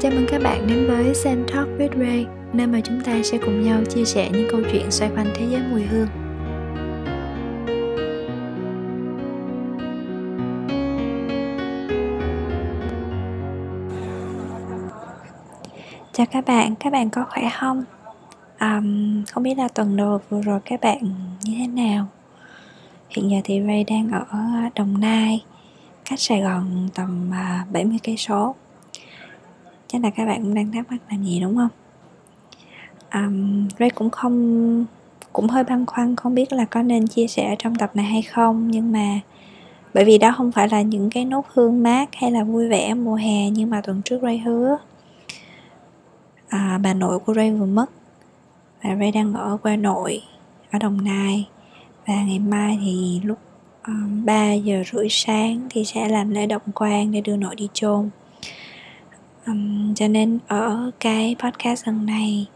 Chào mừng các bạn đến với Sen Talk with Ray, nơi mà chúng ta sẽ cùng nhau chia sẻ những câu chuyện xoay quanh thế giới mùi hương. Chào các bạn có khỏe không? Không biết là tuần đầu vừa rồi các bạn như thế nào? Hiện giờ thì Ray đang ở Đồng Nai, cách Sài Gòn tầm 70 cây số. Chắc là các bạn cũng đang thắc mắc làm gì đúng không? Ray cũng hơi băn khoăn, không biết là có nên chia sẻ trong tập này hay không. Nhưng mà bởi vì đó không phải là những cái nốt hương mát hay là vui vẻ mùa hè nhưng mà tuần trước Ray hứa. Bà nội của Ray vừa mất và Ray đang ở quê nội ở Đồng Nai. Và ngày mai thì lúc 3:30 sáng thì sẽ làm lễ động quan để đưa nội đi chôn. Cho nên ở cái podcast lần này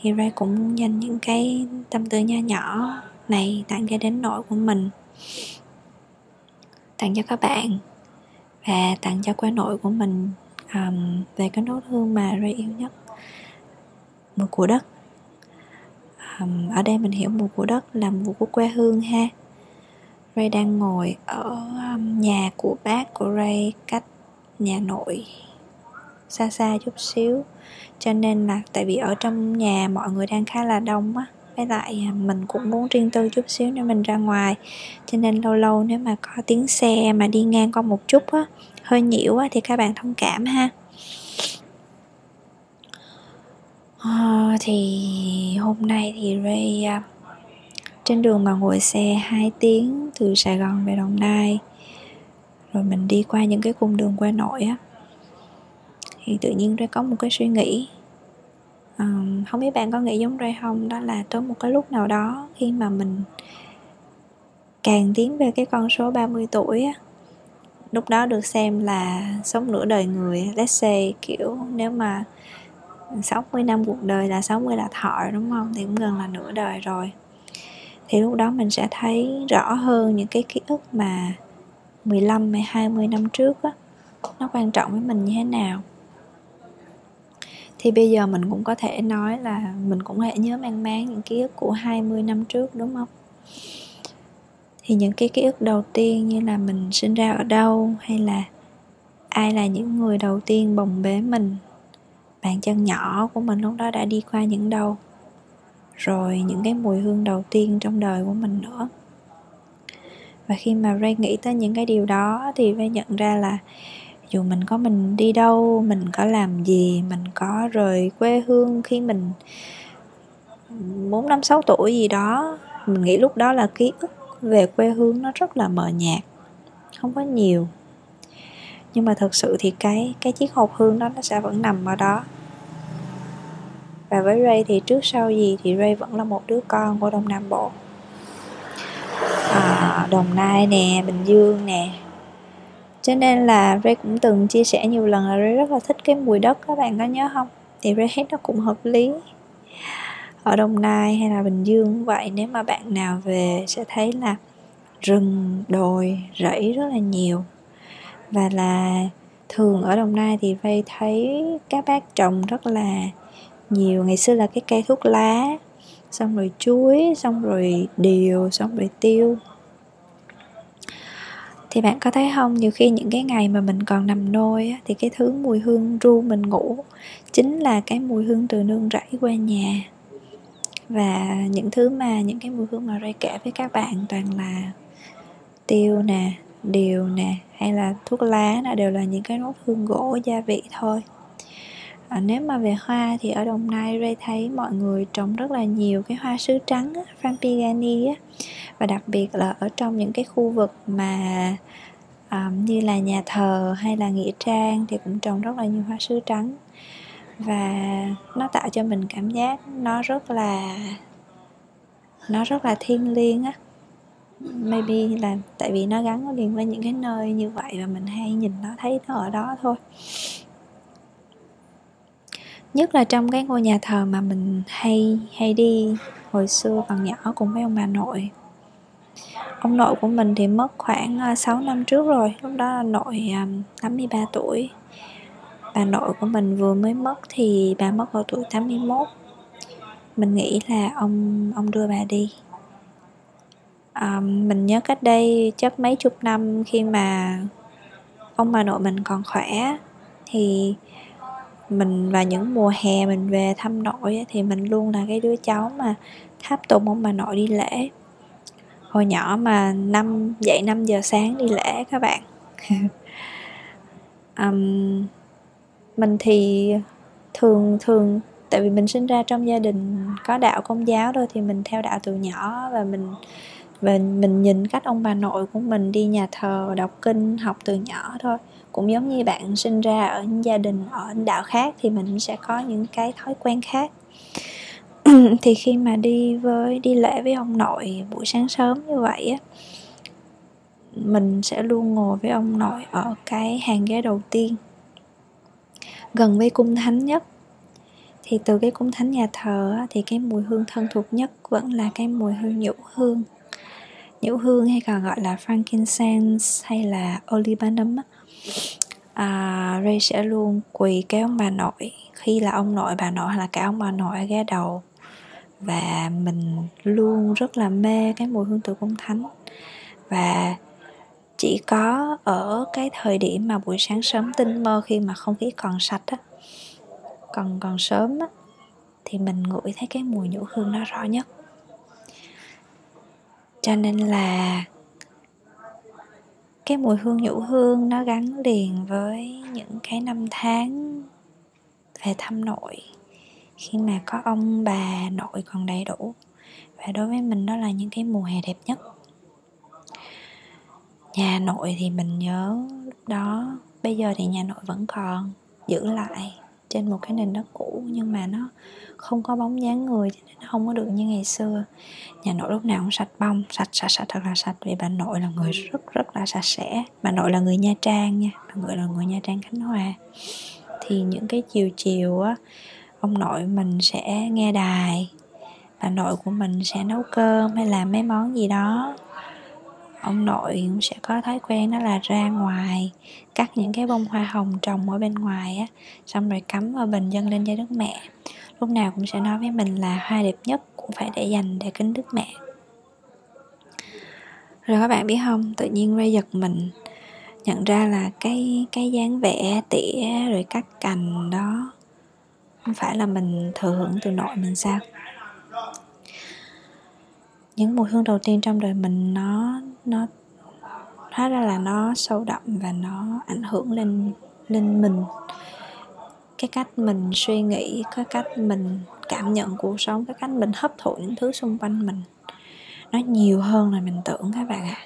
thì Ray cũng dành những cái tâm tư nho nhỏ này tặng cho đến nội của mình, tặng cho các bạn và tặng cho quê nội của mình, về cái nốt hương mà Ray yêu nhất, mùi của đất. Ở đây mình hiểu mùi của đất là mùi của quê hương ha. Ray đang ngồi ở nhà của bác của Ray, cách nhà nội xa xa chút xíu, cho nên là tại vì ở trong nhà mọi người đang khá là đông á, với lại mình cũng muốn riêng tư chút xíu nên mình ra ngoài, cho nên lâu lâu nếu mà có tiếng xe mà đi ngang qua một chút á, hơi nhiễu á thì các bạn thông cảm ha. Thì hôm nay thì Ray trên đường mà ngồi xe 2 tiếng từ Sài Gòn về Đồng Nai, rồi mình đi qua những cái cung đường quê nội á, thì tự nhiên Ray có một cái suy nghĩ, không biết bạn có nghĩ giống Ray không, đó là tới một cái lúc nào đó khi mà mình càng tiến về cái con số 30 tuổi á, lúc đó được xem là sống nửa đời người, let's say kiểu nếu mà 60 năm cuộc đời là 60 là thọ đúng không, thì cũng gần là nửa đời rồi, thì lúc đó mình sẽ thấy rõ hơn những cái ký ức mà 15 hay 20 năm trước á, nó quan trọng với mình như thế nào. Thì bây giờ mình cũng có thể nói là mình cũng có thể nhớ mang máng những ký ức của 20 năm trước đúng không? Thì những cái ký ức đầu tiên như là mình sinh ra ở đâu, hay là ai là những người đầu tiên bồng bế mình, bàn chân nhỏ của mình lúc đó đã đi qua những đâu, rồi những cái mùi hương đầu tiên trong đời của mình nữa. Và khi mà Ray nghĩ tới những cái điều đó thì Ray nhận ra là dù mình có mình đi đâu, mình có làm gì, mình có rời quê hương khi mình 4, 5, 6 tuổi gì đó, mình nghĩ lúc đó là ký ức về quê hương nó rất là mờ nhạt, không có nhiều. Nhưng mà thực sự thì cái chiếc hộp hương đó nó sẽ vẫn nằm ở đó. Và với Ray thì trước sau gì thì Ray vẫn là một đứa con của Đông Nam Bộ. Đồng Nai nè, Bình Dương nè. Cho nên là Ray cũng từng chia sẻ nhiều lần là Ray rất là thích cái mùi đất, các bạn có nhớ không? Thì Ray thấy nó cũng hợp lý. Ở Đồng Nai hay là Bình Dương cũng vậy, nếu mà bạn nào về sẽ thấy là rừng, đồi, rẫy rất là nhiều. Và là thường ở Đồng Nai thì Ray thấy các bác trồng rất là nhiều. Ngày xưa là cái cây thuốc lá, xong rồi chuối, xong rồi điều, xong rồi tiêu. Thì bạn có thấy không, nhiều khi những cái ngày mà mình còn nằm nôi á, thì cái thứ mùi hương ru mình ngủ chính là cái mùi hương từ nương rẫy quê nhà. Và những thứ mà, những cái mùi hương mà Ray kể với các bạn toàn là tiêu nè, điều nè, hay là thuốc lá nè, đều là những cái nốt hương gỗ, gia vị thôi. Nếu mà về hoa thì ở Đồng Nai Ray thấy mọi người trồng rất là nhiều cái hoa sứ trắng á, Frangipani á. Và đặc biệt là ở trong những cái khu vực mà như là nhà thờ hay là nghĩa trang thì cũng trồng rất là nhiều hoa sứ trắng. Và nó tạo cho mình cảm giác nó rất là thiêng liêng á. Maybe là tại vì nó gắn liền với những cái nơi như vậy và mình hay nhìn nó, thấy nó ở đó thôi. Nhất là trong cái ngôi nhà thờ mà mình hay đi hồi xưa còn nhỏ cùng với ông bà nội. Ông nội của mình thì mất khoảng 6 năm trước rồi, lúc đó là nội 83 tuổi. Bà nội của mình vừa mới mất thì bà mất vào tuổi 81. Mình nghĩ là ông đưa bà đi. Mình nhớ cách đây chắc mấy chục năm, khi mà ông bà nội mình còn khỏe thì mình vào những mùa hè mình về thăm nội thì mình luôn là cái đứa cháu mà tháp tùng ông bà nội đi lễ. Hồi nhỏ mà dậy 5 giờ sáng đi lễ các bạn. Mình thì thường tại vì mình sinh ra trong gia đình có đạo Công giáo thôi thì mình theo đạo từ nhỏ, và mình nhìn cách ông bà nội của mình đi nhà thờ, đọc kinh, học từ nhỏ thôi. Cũng giống như bạn sinh ra ở gia đình ở đạo khác thì mình sẽ có những cái thói quen khác. Thì khi mà đi lễ với ông nội buổi sáng sớm như vậy á, mình sẽ luôn ngồi với ông nội ở cái hàng ghế đầu tiên gần với cung thánh nhất. Thì từ cái cung thánh nhà thờ á, thì cái mùi hương thân thuộc nhất vẫn là cái mùi hương nhũ hương hay còn gọi là frankincense hay là olibanum. Ray sẽ luôn quỳ cái ông bà nội, khi là ông nội bà nội hoặc là cả ông bà nội ở ghế đầu, và mình luôn rất là mê cái mùi hương từ cung thánh. Và chỉ có ở cái thời điểm mà buổi sáng sớm tinh mơ, khi mà không khí còn sạch á, còn sớm á, thì mình ngửi thấy cái mùi nhũ hương nó rõ nhất. Cho nên là cái mùi hương nhũ hương nó gắn liền với những cái năm tháng về thăm nội, khi mà có ông bà nội còn đầy đủ. Và đối với mình đó là những cái mùa hè đẹp nhất. Nhà nội thì mình nhớ lúc đó, bây giờ thì nhà nội vẫn còn giữ lại trên một cái nền đất cũ, nhưng mà nó không có bóng dáng người, cho nên nó không có được như ngày xưa. Nhà nội lúc nào cũng sạch bong, sạch, thật là sạch, vì bà nội là người rất là sạch sẽ. Bà nội là người Nha Trang nha, bà nội là người Nha Trang Khánh Hòa. Thì những cái chiều á, ông nội mình sẽ nghe đài, bà nội của mình sẽ nấu cơm hay làm mấy món gì đó. Ông nội cũng sẽ có thói quen đó là ra ngoài cắt những cái bông hoa hồng trồng ở bên ngoài á, xong rồi cắm vào bình dâng lên cho Đức Mẹ. Lúc nào cũng sẽ nói với mình là hoa đẹp nhất cũng phải để dành để kính Đức Mẹ. Rồi các bạn biết không, tự nhiên Ray giật mình nhận ra là cái dáng vẻ tỉa rồi cắt cành đó không phải là mình thừa hưởng từ nội mình sao? Những mùi hương đầu tiên trong đời mình nó hóa ra là nó sâu đậm và nó ảnh hưởng lên mình, cái cách mình suy nghĩ, cái cách mình cảm nhận cuộc sống, cái cách mình hấp thụ những thứ xung quanh mình. Nó nhiều hơn là mình tưởng các bạn ạ.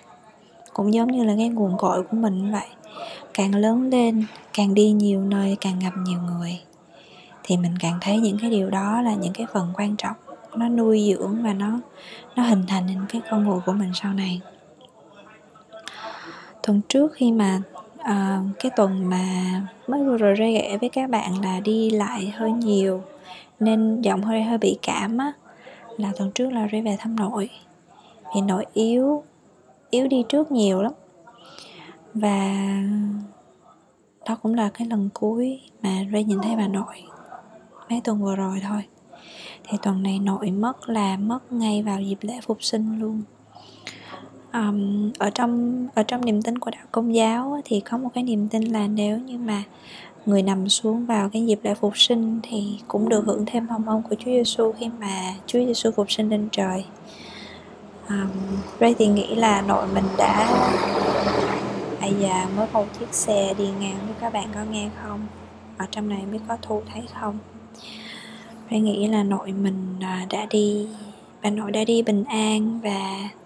Cũng giống như là cái nguồn cội của mình vậy. Càng lớn lên, càng đi nhiều nơi, càng gặp nhiều người, thì mình càng thấy những cái điều đó là những cái phần quan trọng. Nó nuôi dưỡng và nó hình thành nên cái con người của mình sau này. Tuần trước khi mà cái tuần mà mới vừa rồi Ray ghẻ với các bạn là đi lại hơi nhiều nên giọng hơi bị cảm á, là tuần trước là Ray về thăm nội. Vì nội yếu đi trước nhiều lắm. Và đó cũng là cái lần cuối mà Ray nhìn thấy bà nội, mấy tuần vừa rồi thôi. Thì tuần này nội mất ngay vào dịp lễ Phục Sinh luôn. Ở trong niềm tin của đạo Công giáo thì có một cái niềm tin là nếu như mà người nằm xuống vào cái dịp lễ Phục Sinh thì cũng được hưởng thêm hồng ân của Chúa Giêsu khi mà Chúa Giêsu phục sinh lên trời. Ray thì nghĩ là nội mình đã mới một chiếc xe đi ngang, biết các bạn có nghe không? Ở trong này biết có thu thấy không? Ray nghĩ là nội mình đã đi, bà nội đã đi bình an và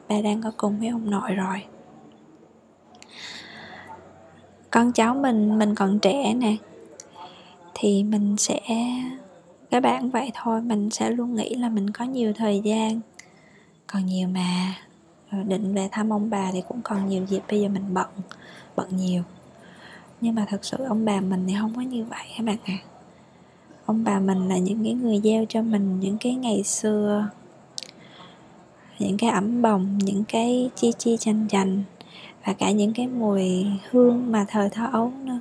bà đang ở cùng với ông nội rồi. Con cháu mình còn trẻ nè, thì mình sẽ, các bạn vậy thôi, mình sẽ luôn nghĩ là mình có nhiều thời gian, còn nhiều mà, định về thăm ông bà thì cũng còn nhiều dịp, bây giờ mình bận nhiều. Nhưng mà thật sự ông bà mình thì không có như vậy các bạn ạ. Ông bà mình là những cái người gieo cho mình những cái ngày xưa, những cái ẩm bồng, những cái chi chanh và cả những cái mùi hương mà thời thơ ấu nữa.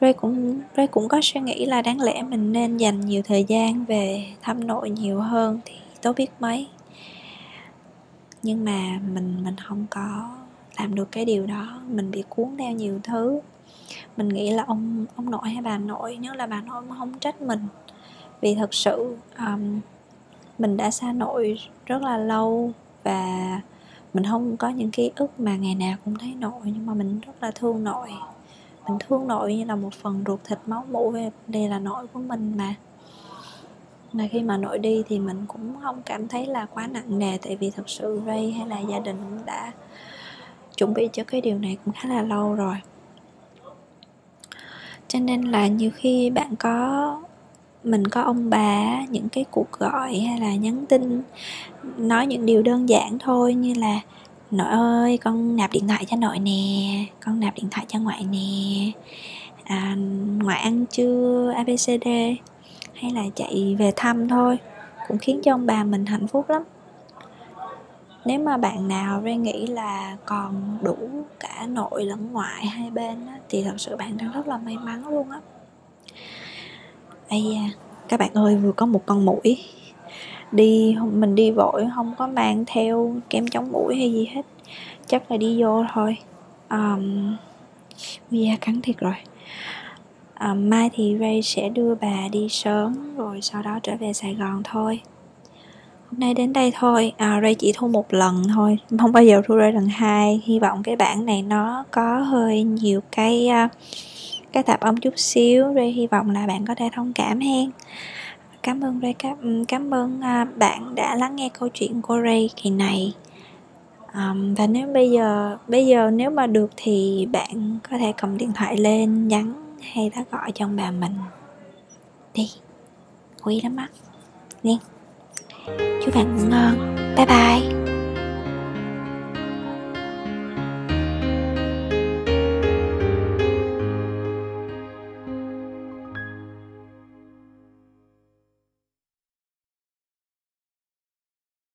Ray cũng có suy nghĩ là đáng lẽ mình nên dành nhiều thời gian về thăm nội nhiều hơn thì tốt biết mấy. Nhưng mà mình không có làm được cái điều đó, mình bị cuốn theo nhiều thứ. Mình nghĩ là ông nội hay bà nội, nếu là bà nội mà không trách mình. Vì thật sự mình đã xa nội rất là lâu và mình không có những ký ức mà ngày nào cũng thấy nội, nhưng mà mình rất là thương nội. Mình thương nội như là một phần ruột thịt máu mủ, đây là nội của mình mà. Là khi mà nội đi thì mình cũng không cảm thấy là quá nặng nề, tại vì thật sự Ray hay là gia đình cũng đã chuẩn bị cho cái điều này cũng khá là lâu rồi. Cho nên là nhiều khi mình có ông bà, những cái cuộc gọi hay là nhắn tin nói những điều đơn giản thôi, như là nội ơi con nạp điện thoại cho nội nè, con nạp điện thoại cho ngoại nè, ngoại ăn chưa ABCD, hay là chạy về thăm thôi, cũng khiến cho ông bà mình hạnh phúc lắm. Nếu mà bạn nào Ray nghĩ là còn đủ cả nội lẫn ngoại hai bên á, thì thật sự bạn đang rất là may mắn luôn á. Ây da, các bạn ơi, vừa có một con muỗi. Mình đi vội không có mang theo kem chống muỗi hay gì hết, chắc là đi vô thôi. Da cắn thiệt rồi. Mai thì Ray sẽ đưa bà đi sớm rồi sau đó trở về Sài Gòn thôi. Hôm nay đến đây thôi, Ray chỉ thu một lần thôi, không bao giờ thu Ray lần hai. Hy vọng cái bản này nó có hơi nhiều cái tạp âm chút xíu. Ray hy vọng là bạn có thể thông cảm hen. Cảm ơn Ray, cảm ơn bạn đã lắng nghe câu chuyện của Ray kỳ này. Và nếu bây giờ nếu mà được thì bạn có thể cầm điện thoại lên nhắn hay đã gọi cho ông bà mình đi, quý lắm á nghe. Chúc bạn ngủ ngon, bye bye.